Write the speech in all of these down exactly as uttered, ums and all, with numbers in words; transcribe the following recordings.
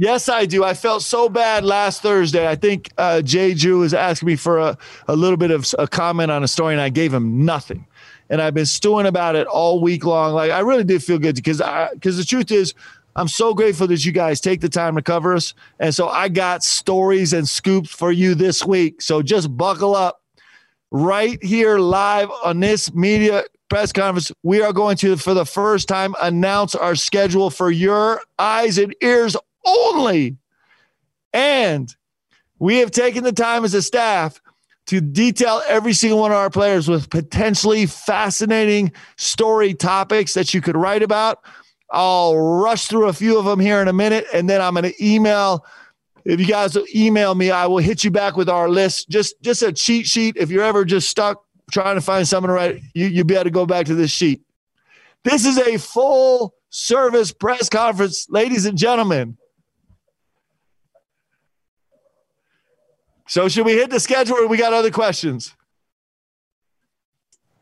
Yes, I do. I felt so bad last Thursday. I think uh, Jay Jew was asking me for a, a little bit of a comment on a story, and I gave him nothing. And I've been stewing about it all week long. Like, I really did feel good because I, because the truth is, I'm so grateful that you guys take the time to cover us. And so I got stories and scoops for you this week. So just buckle up. Right here live on this media press conference, we are going to, for the first time, announce our schedule for your eyes and ears only. And we have taken the time as a staff to detail every single one of our players with potentially fascinating story topics that you could write about. I'll rush through a few of them here in a minute, and then I'm going to email. If you guys will email me, I will hit you back with our list. Just just a cheat sheet. If you're ever just stuck trying to find something to write, you, you'll be able to go back to this sheet. This is a full-service press conference, ladies and gentlemen. So should we hit the schedule or we got other questions?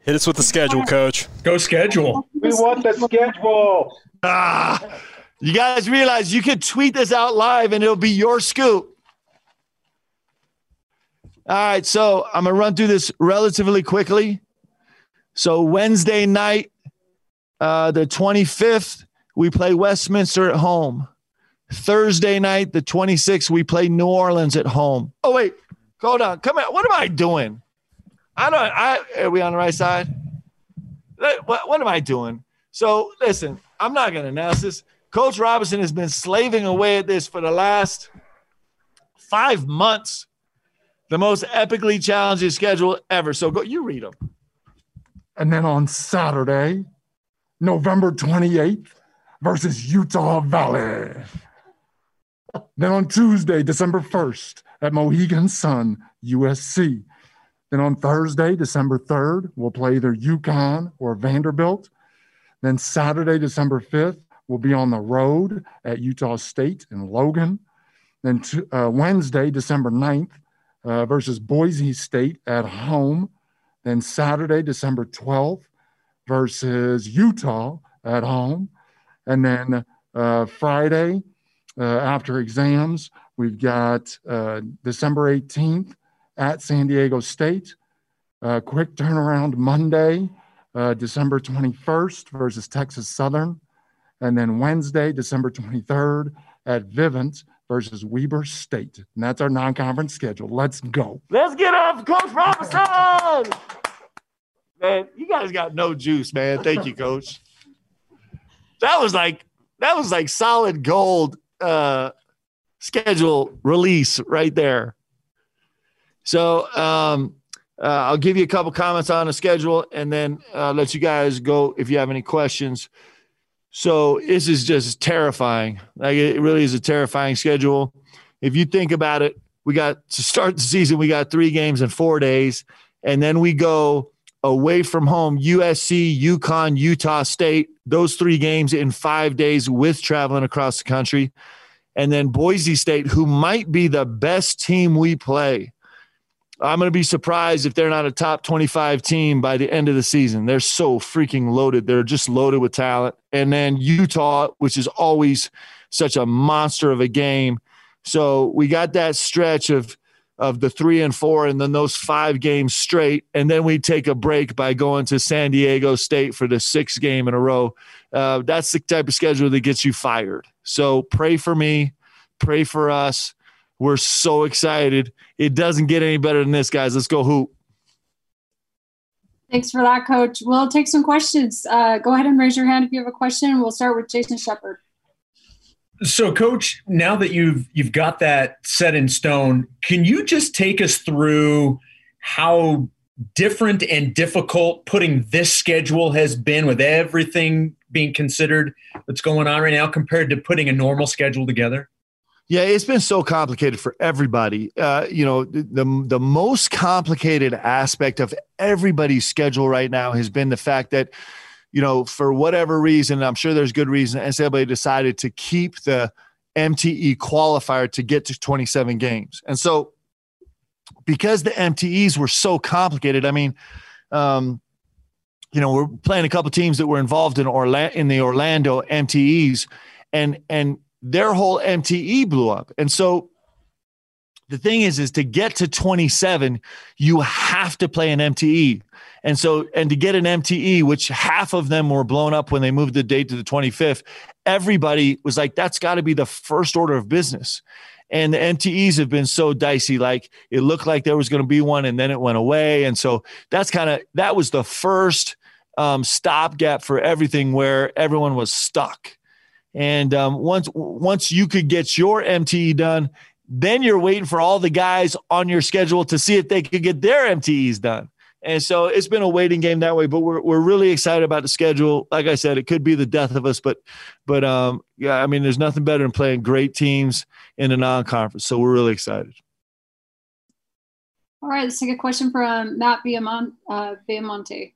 Hit us with the schedule, Coach. Go schedule. We want the schedule. Ah, you guys realize you could tweet this out live and it'll be your scoop. All right, so I'm going to run through this relatively quickly. So Wednesday night, uh, the twenty-fifth, we play Westminster at home. Thursday night, the twenty-sixth, we play New Orleans at home. Oh, wait. Hold on. Come on. What am I doing? I don't I are we on the right side? What, what am I doing? So listen, I'm not gonna announce this. Coach Robinson has been slaving away at this for the last five months. The most epically challenging schedule ever. So go you read them. And then on Saturday, November twenty-eighth versus Utah Valley. Then on Tuesday, December first at Mohegan Sun, U S C. Then on Thursday, December third, we'll play either UConn or Vanderbilt. Then Saturday, December fifth, we'll be on the road at Utah State in Logan. Then t- uh, Wednesday, December ninth, uh, versus Boise State at home. Then Saturday, December twelfth, versus Utah at home. And then uh, Friday, uh, after exams, we've got uh, December eighteenth, at San Diego State. Uh, quick turnaround Monday, uh, December twenty-first versus Texas Southern. And then Wednesday, December twenty-third at Vivint versus Weber State. And that's our non-conference schedule. Let's go. Let's get up, Coach Robinson! Man, you guys got no juice, man. Thank you, Coach. That was like, that was like solid gold uh, schedule release right there. So um, uh, I'll give you a couple comments on the schedule and then uh, let you guys go if you have any questions. So this is just terrifying. Like, it really is a terrifying schedule. If you think about it, we got to start the season. We got three games in four days, and then we go away from home, U S C, UConn, Utah State, those three games in five days with traveling across the country. And then Boise State, who might be the best team we play. I'm going to be surprised if they're not a top twenty-five team by the end of the season. They're so freaking loaded. They're just loaded with talent. And then Utah, which is always such a monster of a game. So we got that stretch of, of the three and four and then those five games straight. And then we take a break by going to San Diego State for the sixth game in a row. Uh, that's the type of schedule that gets you fired. So pray for me. Pray for us. We're so excited. It doesn't get any better than this, guys. Let's go hoop. Thanks for that, Coach. We'll take some questions. Uh, go ahead and raise your hand if you have a question. We'll start with Jason Shepherd. So, Coach, now that you've you've got that set in stone, can you just take us through how different and difficult putting this schedule has been with everything being considered that's going on right now compared to putting a normal schedule together? Yeah, it's been so complicated for everybody. Uh, you know, the the most complicated aspect of everybody's schedule right now has been the fact that, you know, for whatever reason, I'm sure there's good reason, N C double A decided to keep the M T E qualifier to get to twenty-seven games. And so because the M T Es were so complicated, I mean, um, you know, we're playing a couple teams that were involved in Orla- in the Orlando M T Es, and and their whole M T E blew up. And so the thing is, is to get to twenty-seven, you have to play an M T E. And so, and to get an M T E, which half of them were blown up when they moved the date to the twenty-fifth, everybody was like, that's got to be the first order of business. And the M T Es have been so dicey. Like, it looked like there was going to be one and then it went away. And so that's kind of, that was the first um, stopgap for everything, where everyone was stuck. And um, once, once you could get your M T E done, then you're waiting for all the guys on your schedule to see if they could get their M T Es done. And so it's been a waiting game that way, but we're we're really excited about the schedule. Like I said, it could be the death of us, but but um, yeah, I mean, there's nothing better than playing great teams in a non-conference. So we're really excited. All right, let's take a question from Matt Viamonte. Uh, Viamonte.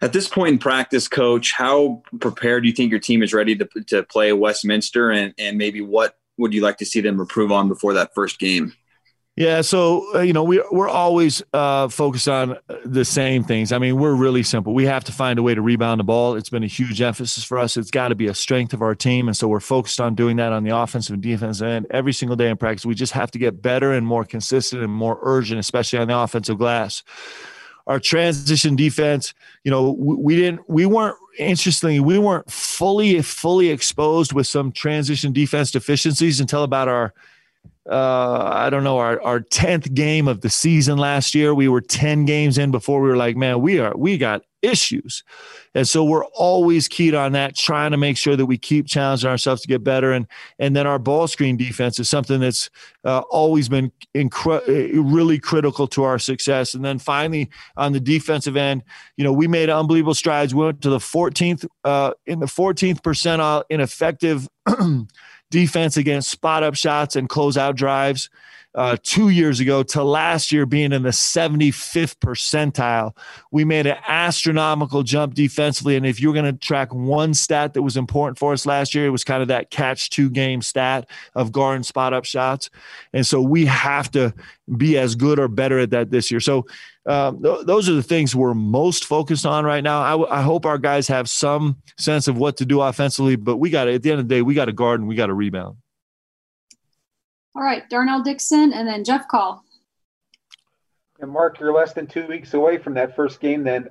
At this point in practice, Coach, how prepared do you think your team is ready to to play Westminster, and and maybe what would you like to see them improve on before that first game? Yeah, so, uh, you know, we, we're always uh, focused on the same things. I mean, we're really simple. We have to find a way to rebound the ball. It's been a huge emphasis for us. It's got to be a strength of our team, and so we're focused on doing that on the offensive and defensive end every single day in practice. We just have to get better and more consistent and more urgent, especially on the offensive glass. Our transition defense, you know, we, we didn't, we weren't, interestingly, we weren't fully, fully exposed with some transition defense deficiencies until about our Uh, I don't know, our, our tenth game of the season last year. We were ten games in before we were like, man, we are, we got issues. And so we're always keyed on that, trying to make sure that we keep challenging ourselves to get better. And, and then our ball screen defense is something that's uh, always been incre- really critical to our success. And then finally on the defensive end, you know, we made unbelievable strides. We went to the fourteenth uh, in the fourteenth percentile in effective defense against spot-up shots and closeout drives uh, two years ago to last year being in the seventy-fifth percentile. We made an astronomical jump defensively, and if you're going to track one stat that was important for us last year, it was kind of that catch-two-game stat of guarding spot-up shots. And so we have to be as good or better at that this year. So um, th- those are the things we're most focused on right now. I, w- I hope our guys have some sense of what to do offensively, but we got to, at the end of the day, we got to guard and we got to rebound. All right, Darnell Dixon and then Jeff Call. And Mark, you're less than two weeks away from that first game. Then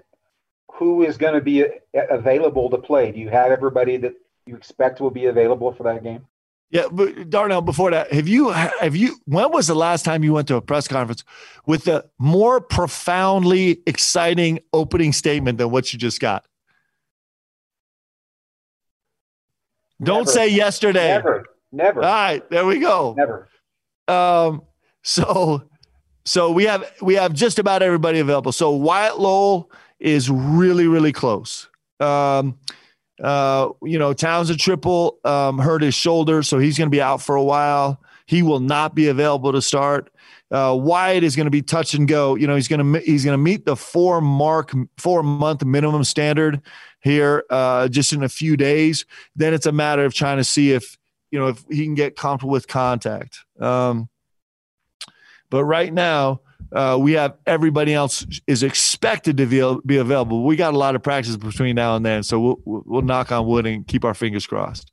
who is going to be a- available to play? Do you have everybody that you expect will be available for that game? Yeah, but Darnell, before that, have you, have you, when was the last time you went to a press conference with a more profoundly exciting opening statement than what you just got? Don't never. Say yesterday. Never, never. All right, there we go. Never. Um, so, so we have, we have just about everybody available. So Wyatt Lowell is really, really close. Um, Uh, you know, Townsend Triple um, hurt his shoulder, so he's going to be out for a while. He will not be available to start. Uh, Wyatt is going to be touch and go. You know, he's going to he's going to meet the four mark four month minimum standard here uh, just in a few days. Then it's a matter of trying to see if you know if he can get comfortable with contact. Um, but right now, Uh, we have everybody else is expected to be, be available. We got a lot of practice between now and then, so we'll, we'll knock on wood and keep our fingers crossed.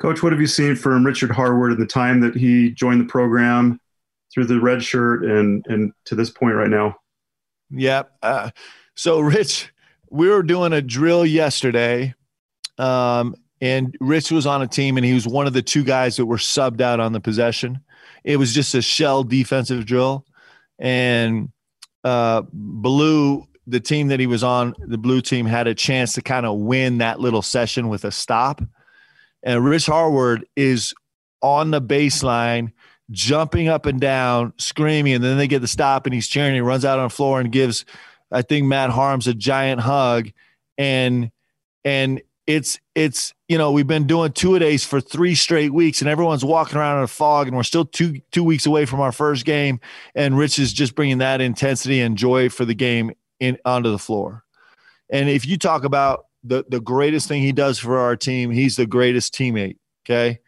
Coach, what have you seen from Richard Harward at the time that he joined the program through the red shirt and, and to this point right now? Yeah. Uh, so, Rich, we were doing a drill yesterday, um, and Rich was on a team, and he was one of the two guys that were subbed out on the possession. It was just a shell defensive drill, and uh, Blue, the team that he was on, the blue team had a chance to kind of win that little session with a stop. And Rich Harward is on the baseline, jumping up and down, screaming, and then they get the stop, and he's cheering. He runs out on the floor and gives, I think, Matt Harms a giant hug, and and it's it's. You know, we've been doing two-a-days for three straight weeks, and everyone's walking around in a fog, and we're still two two weeks away from our first game, and Rich is just bringing that intensity and joy for the game in onto the floor. And if you talk about the, the greatest thing he does for our team, he's the greatest teammate, okay?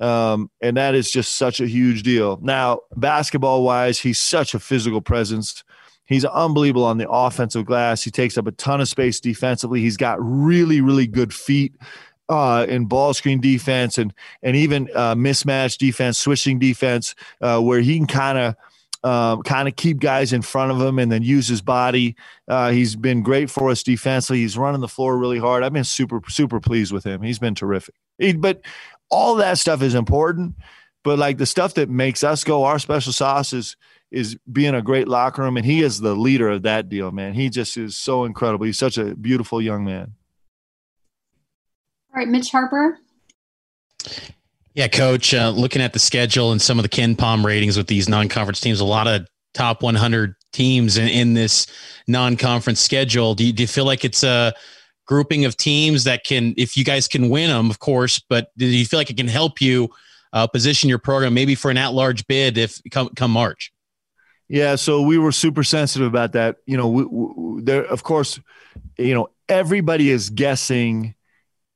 Um, and that is just such a huge deal. Now, basketball-wise, he's such a physical presence. He's unbelievable on the offensive glass. He takes up a ton of space defensively. He's got really, really good feet uh, in ball screen defense and and even uh, mismatch defense, switching defense, uh, where he can kind of um, kind of keep guys in front of him and then use his body. Uh, he's been great for us defensively. He's running the floor really hard. I've been super, super pleased with him. He's been terrific. He, but all that stuff is important. But like the stuff that makes us go, our special sauce is – is being a great locker room, and he is the leader of that deal, man. He just is so incredible. He's such a beautiful young man. All right, Mitch Harper. Yeah, Coach, uh, looking at the schedule and some of the Ken Palm ratings with these non-conference teams, a lot of top one hundred teams in, in this non-conference schedule. Do you, do you feel like it's a grouping of teams that can, if you guys can win them, of course, but do you feel like it can help you uh, position your program maybe for an at-large bid if come, come March? Yeah, so we were super sensitive about that. You know, we, we, there, of course, you know, everybody is guessing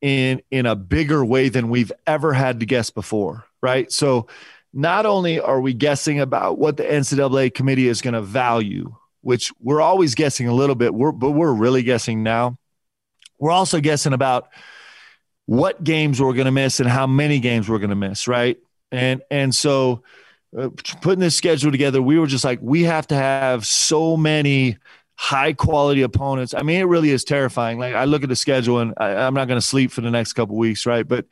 in in a bigger way than we've ever had to guess before, right? So not only are we guessing about what the N C double A committee is going to value, which we're always guessing a little bit, we're, but we're really guessing now. We're also guessing about what games we're going to miss and how many games we're going to miss, right? And and so – Uh, putting this schedule together, we were just like, we have to have so many high quality opponents. I mean, it really is terrifying. Like I look at the schedule and I, I'm not going to sleep for the next couple of weeks. Right. But,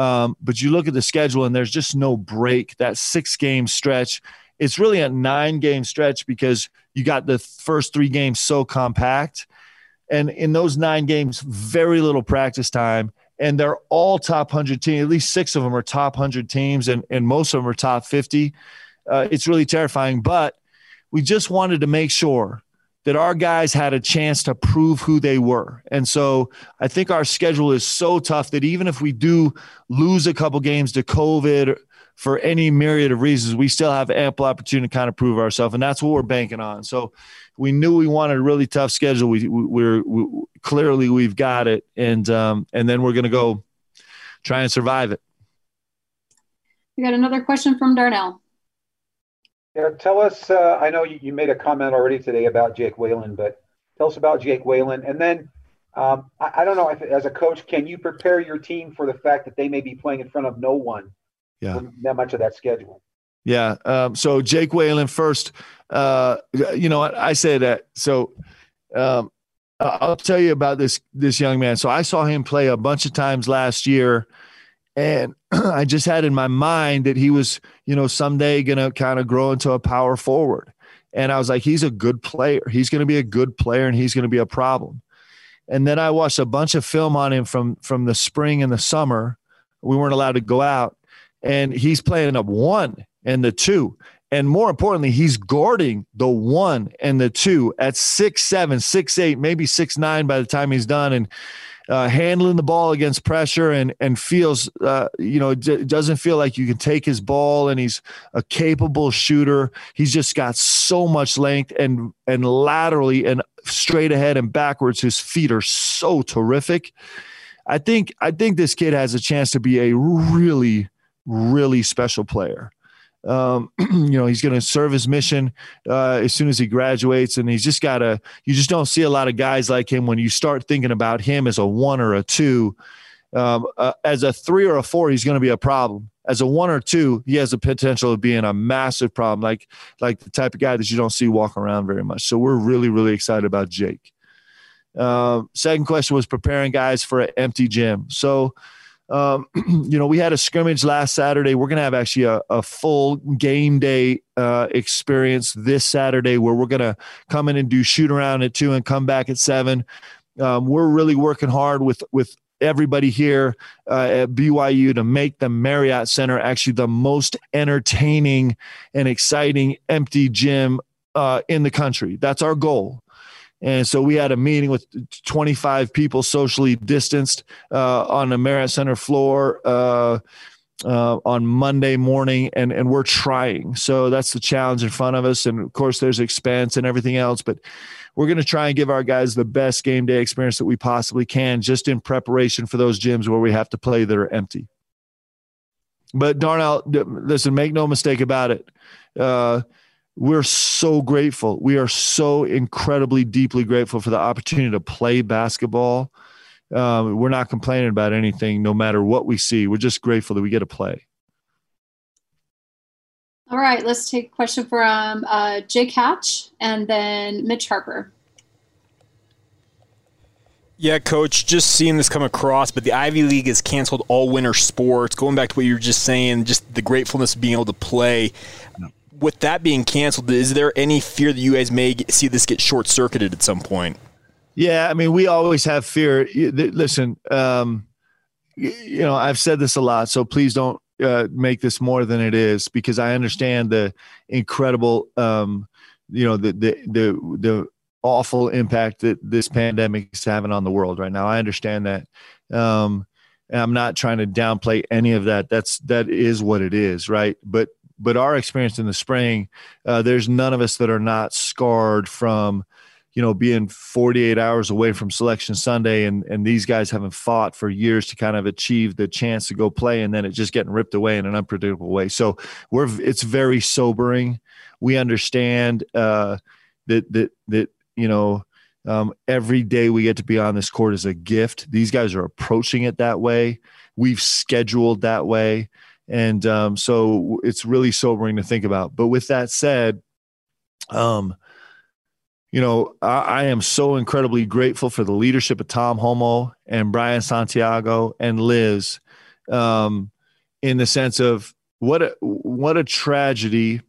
um, but you look at the schedule and there's just no break. That six game stretch, it's really a nine game stretch because you got the first three games so compact, and in those nine games, very little practice time. And they're all top one hundred teams. At least six of them are top one hundred teams, and, and most of them are top fifty. Uh, it's really terrifying. But we just wanted to make sure that our guys had a chance to prove who they were. And so I think our schedule is so tough that even if we do lose a couple games to COVID for any myriad of reasons, we still have ample opportunity to kind of prove ourselves, and that's what we're banking on. So we knew we wanted a really tough schedule. We, we, we're we, clearly we've got it, and um, and then we're going to go try and survive it. We got another question from Darnell. Yeah, tell us. Uh, I know you, you made a comment already today about Jake Whalen, but tell us about Jake Whalen, and then um, I, I don't know if, as a coach, can you prepare your team for the fact that they may be playing in front of no one? Yeah, that much of that schedule. Yeah. Um, so Jake Whalen first, uh, you know, I, I say that. So um, I'll tell you about this, this young man. So I saw him play a bunch of times last year, and I just had in my mind that he was, you know, someday going to kind of grow into a power forward. And I was like, he's a good player. He's going to be a good player, and he's going to be a problem. And then I watched a bunch of film on him from, from the spring and the summer. We weren't allowed to go out. And he's playing up one and the two. And more importantly, he's guarding the one and the two at six seven, six eight, maybe six nine by the time he's done, and uh, handling the ball against pressure, and and feels, uh, you know, d- doesn't feel like you can take his ball, and he's a capable shooter. He's just got so much length, and and laterally and straight ahead and backwards, his feet are so terrific. I think I think this kid has a chance to be a really – really special player. Um, you know, he's going to serve his mission uh, as soon as he graduates, and he's just got to, you just don't see a lot of guys like him when you start thinking about him as a one or a two. Um, uh, as a three or a four, he's going to be a problem. As a one or two, he has the potential of being a massive problem, like, like the type of guy that you don't see walking around very much. So we're really, really excited about Jake. Uh, second question was preparing guys for an empty gym. So, Um, you know, we had a scrimmage last Saturday. We're going to have actually a, a full game day uh, experience this Saturday, where we're going to come in and do shoot around at two and come back at seven. Um, we're really working hard with, with everybody here uh, at B Y U to make the Marriott Center actually the most entertaining and exciting empty gym uh, in the country. That's our goal. And so we had a meeting with twenty-five people socially distanced uh, on the Marriott Center floor uh, uh, on Monday morning, and, and we're trying. So that's the challenge in front of us. And, of course, there's expense and everything else, but we're going to try and give our guys the best game day experience that we possibly can, just in preparation for those gyms where we have to play that are empty. But, Darnell, listen, make no mistake about it. Uh, We're so grateful. We are so incredibly, deeply grateful for the opportunity to play basketball. Um, we're not complaining about anything, no matter what we see. We're just grateful that we get to play. All right, let's take a question from uh, Jake Hatch and then Mitch Harper. Yeah, Coach, just seeing this come across, but the Ivy League has canceled all winter sports. Going back to what you were just saying, just the gratefulness of being able to play. No. With that being canceled, is there any fear that you guys may get, see this get short-circuited at some point? Yeah, I mean, we always have fear. Listen, um, you know, I've said this a lot, so please don't uh, make this more than it is, because I understand the incredible, um, you know, the, the the the awful impact that this pandemic is having on the world right now. I understand that, um, and I'm not trying to downplay any of that. That's that is what it is, right? But but our experience in the spring, uh, there's none of us that are not scarred from, you know, being forty-eight hours away from Selection Sunday, and, and these guys haven't fought for years to kind of achieve the chance to go play, and then it just getting ripped away in an unpredictable way. So we're it's very sobering. We understand uh, that that that you know um, every day we get to be on this court is a gift. These guys are approaching it that way. We've scheduled that way, and um, so it's really sobering to think about. But with that said, um. You know, I, I am so incredibly grateful for the leadership of Tom Holmoe and Brian Santiago and Liz, um, in the sense of what a, what a tragedy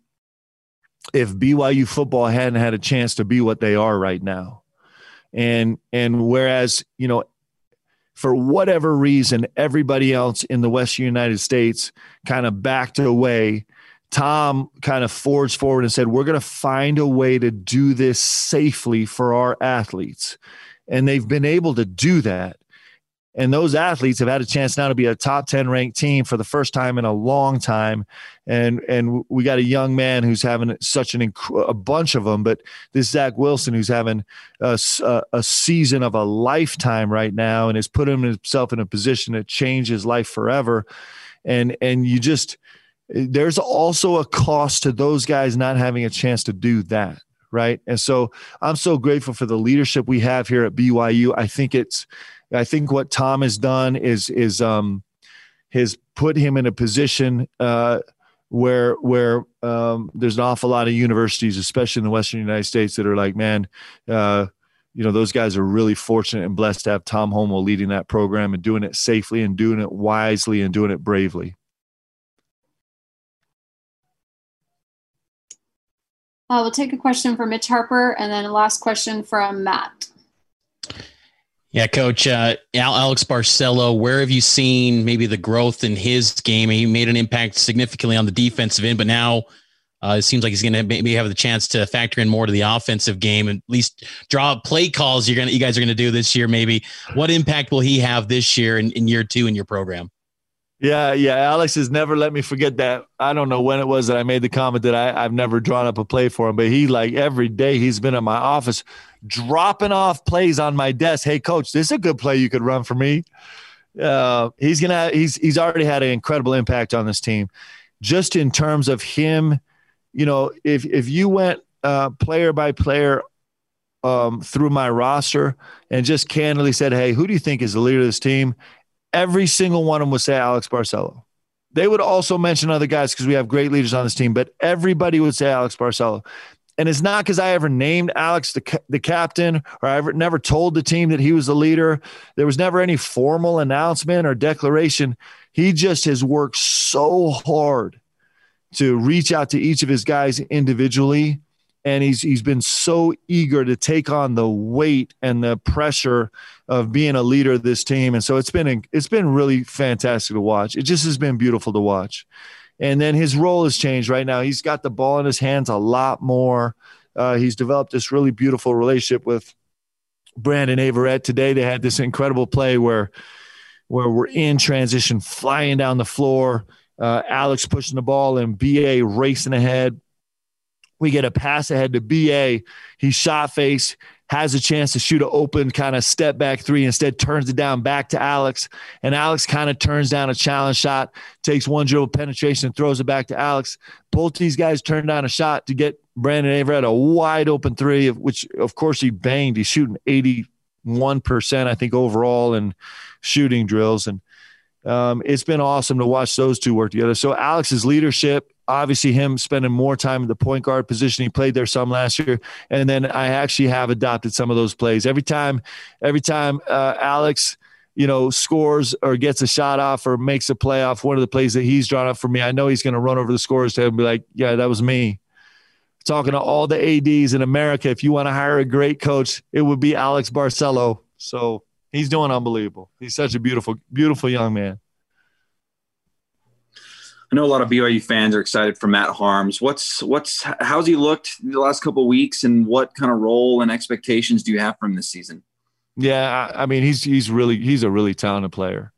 if B Y U football hadn't had a chance to be what they are right now. And and whereas, you know, for whatever reason, everybody else in the Western United States kind of backed away, Tom kind of forged forward and said, we're going to find a way to do this safely for our athletes. And they've been able to do that. And those athletes have had a chance now to be a top ten ranked team for the first time in a long time. And and we got a young man who's having such an inc- a bunch of them, but this Zach Wilson, who's having a, a, a season of a lifetime right now and has put himself in a position to change his life forever. And and you just... There's also a cost to those guys not having a chance to do that, right? And so I'm so grateful for the leadership we have here at B Y U. I think it's, I think what Tom has done is is um, has put him in a position uh, where where um, there's an awful lot of universities, especially in the Western United States, that are like, man, uh, you know, those guys are really fortunate and blessed to have Tom Holmoe leading that program and doing it safely and doing it wisely and doing it bravely. Uh, we'll take a question from Mitch Harper and then a last question from Matt. Yeah, Coach, uh, Alex Barcelo, where have you seen maybe the growth in his game? He made an impact significantly on the defensive end, but now uh, it seems like he's going to maybe have the chance to factor in more to the offensive game and at least draw up play calls you're going you guys are going to do this year maybe. What impact will he have this year in, in year two in your program? Yeah, yeah. Alex has never let me forget that. I don't know when it was that I made the comment that I, I've never drawn up a play for him, but he, like, every day he's been at my office dropping off plays on my desk. Hey, Coach, this is a good play you could run for me. Uh, he's gonna. He's he's already had an incredible impact on this team, just in terms of him. You know, if if you went uh, player by player um, through my roster and just candidly said, hey, who do you think is the leader of this team? Every single one of them would say Alex Barcelo. They would also mention other guys because we have great leaders on this team, but everybody would say Alex Barcelo. And it's not because I ever named Alex the, the captain or I ever never told the team that he was the leader. There was never any formal announcement or declaration. He just has worked so hard to reach out to each of his guys individually, and he's he's been so eager to take on the weight and the pressure of being a leader of this team. And so it's been it's been really fantastic to watch. It just has been beautiful to watch. And then his role has changed right now. He's got the ball in his hands a lot more. Uh, he's developed this really beautiful relationship with Brandon Averett. Today they had this incredible play where, where we're in transition, flying down the floor, uh, Alex pushing the ball and B A racing ahead. We get a pass ahead to B A. He shot face, has a chance to shoot an open kind of step back three. Instead, turns it down back to Alex. And Alex kind of turns down a challenge shot, takes one dribble penetration, throws it back to Alex. Both these guys turn down a shot to get Brandon Averett had a wide open three, which of course he banged. He's shooting eighty-one percent, I think, overall in shooting drills. And um, it's been awesome to watch those two work together. So Alex's leadership, obviously him spending more time in the point guard position. He played there some last year. And then I actually have adopted some of those plays. Every time, every time uh, Alex, you know, scores or gets a shot off or makes a play off, one of the plays that he's drawn up for me, I know he's going to run over the scorer's table and be like, yeah, that was me. Talking to all the A Ds in America, if you want to hire a great coach, it would be Alex Barcelo. So he's doing unbelievable. He's such a beautiful, beautiful young man. I know a lot of B Y U fans are excited for Matt Harms. What's what's how's he looked the last couple of weeks, and what kind of role and expectations do you have for him this season? Yeah, I, I mean he's he's really he's a really talented player.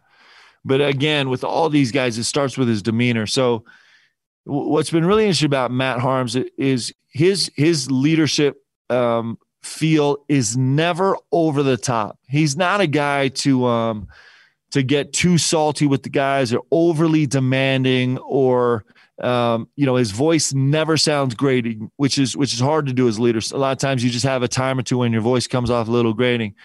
But again, with all these guys, it starts with his demeanor. So what's been really interesting about Matt Harms is his his leadership um, feel is never over the top. He's not a guy to um, to get too salty with the guys or overly demanding, or um, you know, his voice never sounds grating, which is which is hard to do as leaders. A lot of times you just have a time or two and your voice comes off a little grating.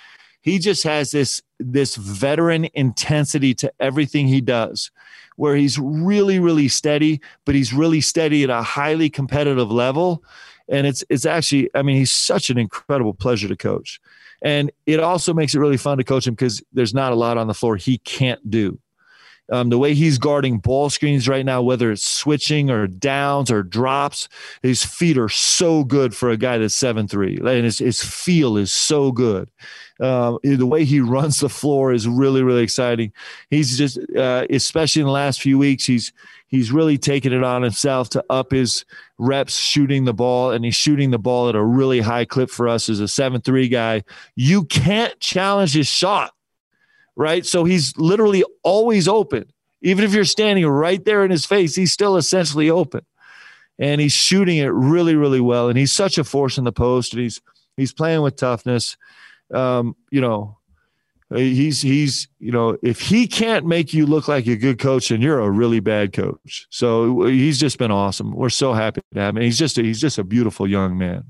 He just has this this veteran intensity to everything he does, where he's really, really steady, but he's really steady at a highly competitive level. And it's it's actually, I mean, he's such an incredible pleasure to coach. And it also makes it really fun to coach him because there's not a lot on the floor he can't do. Um, the way he's guarding ball screens right now, whether it's switching or downs or drops, his feet are so good for a guy that's seven three. And his, his feel is so good. Um, the way he runs the floor is really, really exciting. He's just, uh, especially in the last few weeks, he's he's really taken it on himself to up his reps shooting the ball, and he's shooting the ball at a really high clip for us as a seven three guy. You can't challenge his shot. Right? So he's literally always open. Even if you're standing right there in his face, he's still essentially open. And he's shooting it really, really well. And he's such a force in the post. And he's he's playing with toughness. Um, you know, he's he's, you know, if he can't make you look like a good coach, then you're a really bad coach. So he's just been awesome. We're so happy to have him. He's just a, he's just a beautiful young man.